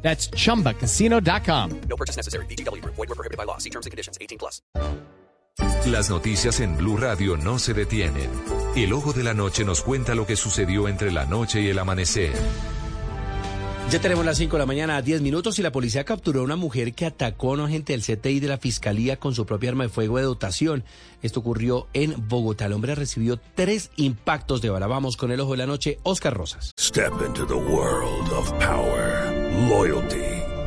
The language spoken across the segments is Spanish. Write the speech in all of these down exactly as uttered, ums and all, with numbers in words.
That's chumba casino dot com. No purchase necessary. V G W Group. Void where prohibited by law. See terms and conditions. eighteen plus. Las noticias en Blue Radio no se detienen. El ojo de la noche nos cuenta lo que sucedió entre la noche y el amanecer. Ya tenemos las cinco de la mañana, a diez minutos, y la policía capturó a una mujer que atacó a un agente del C T I de la Fiscalía con su propia arma de fuego de dotación. Esto ocurrió en Bogotá. El hombre recibió tres impactos de bala. Vamos con el ojo de la noche, Oscar Rosas. Step into the world of power, loyalty,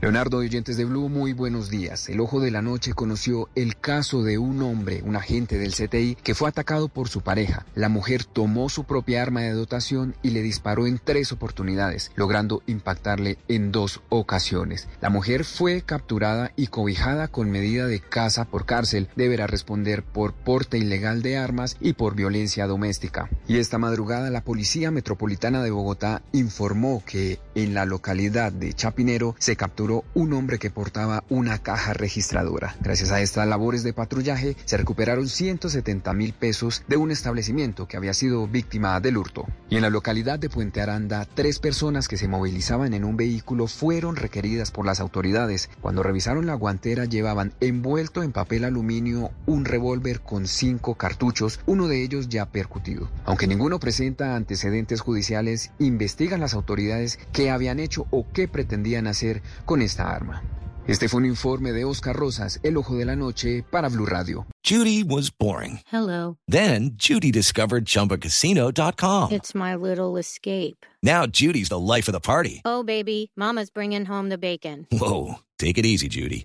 Leonardo, oyentes de Blue, muy buenos días. El Ojo de la Noche conoció el caso de un hombre, un agente del C T I, que fue atacado por su pareja. La mujer tomó su propia arma de dotación y le disparó en tres oportunidades, logrando impactarle en dos ocasiones. La mujer fue capturada y cobijada con medida de casa por cárcel. Deberá responder por porte ilegal de armas y por violencia doméstica. Y esta madrugada la Policía Metropolitana de Bogotá informó que en la localidad de Chapinero se capturó un hombre que portaba una caja registradora. Gracias a estas labores de patrullaje se recuperaron ciento setenta mil pesos de un establecimiento que había sido víctima del hurto. Y en la localidad de Puente Aranda, tres personas que se movilizaban en un vehículo fueron requeridas por las autoridades. Cuando revisaron la guantera, llevaban envuelto en papel aluminio un revólver con cinco cartuchos, uno de ellos ya percutido. Aunque ninguno presenta antecedentes judiciales, investigan las autoridades qué habían hecho o qué pretendían hacer con esta arma. Este fue un informe de Oscar Rosas, El Ojo de la Noche, para Blue Radio. Judy was boring. Hello. Then Judy discovered chumba casino dot com. It's my little escape. Now Judy's the life of the party. Oh, baby, mama's bringing home the bacon. Whoa, take it easy, Judy.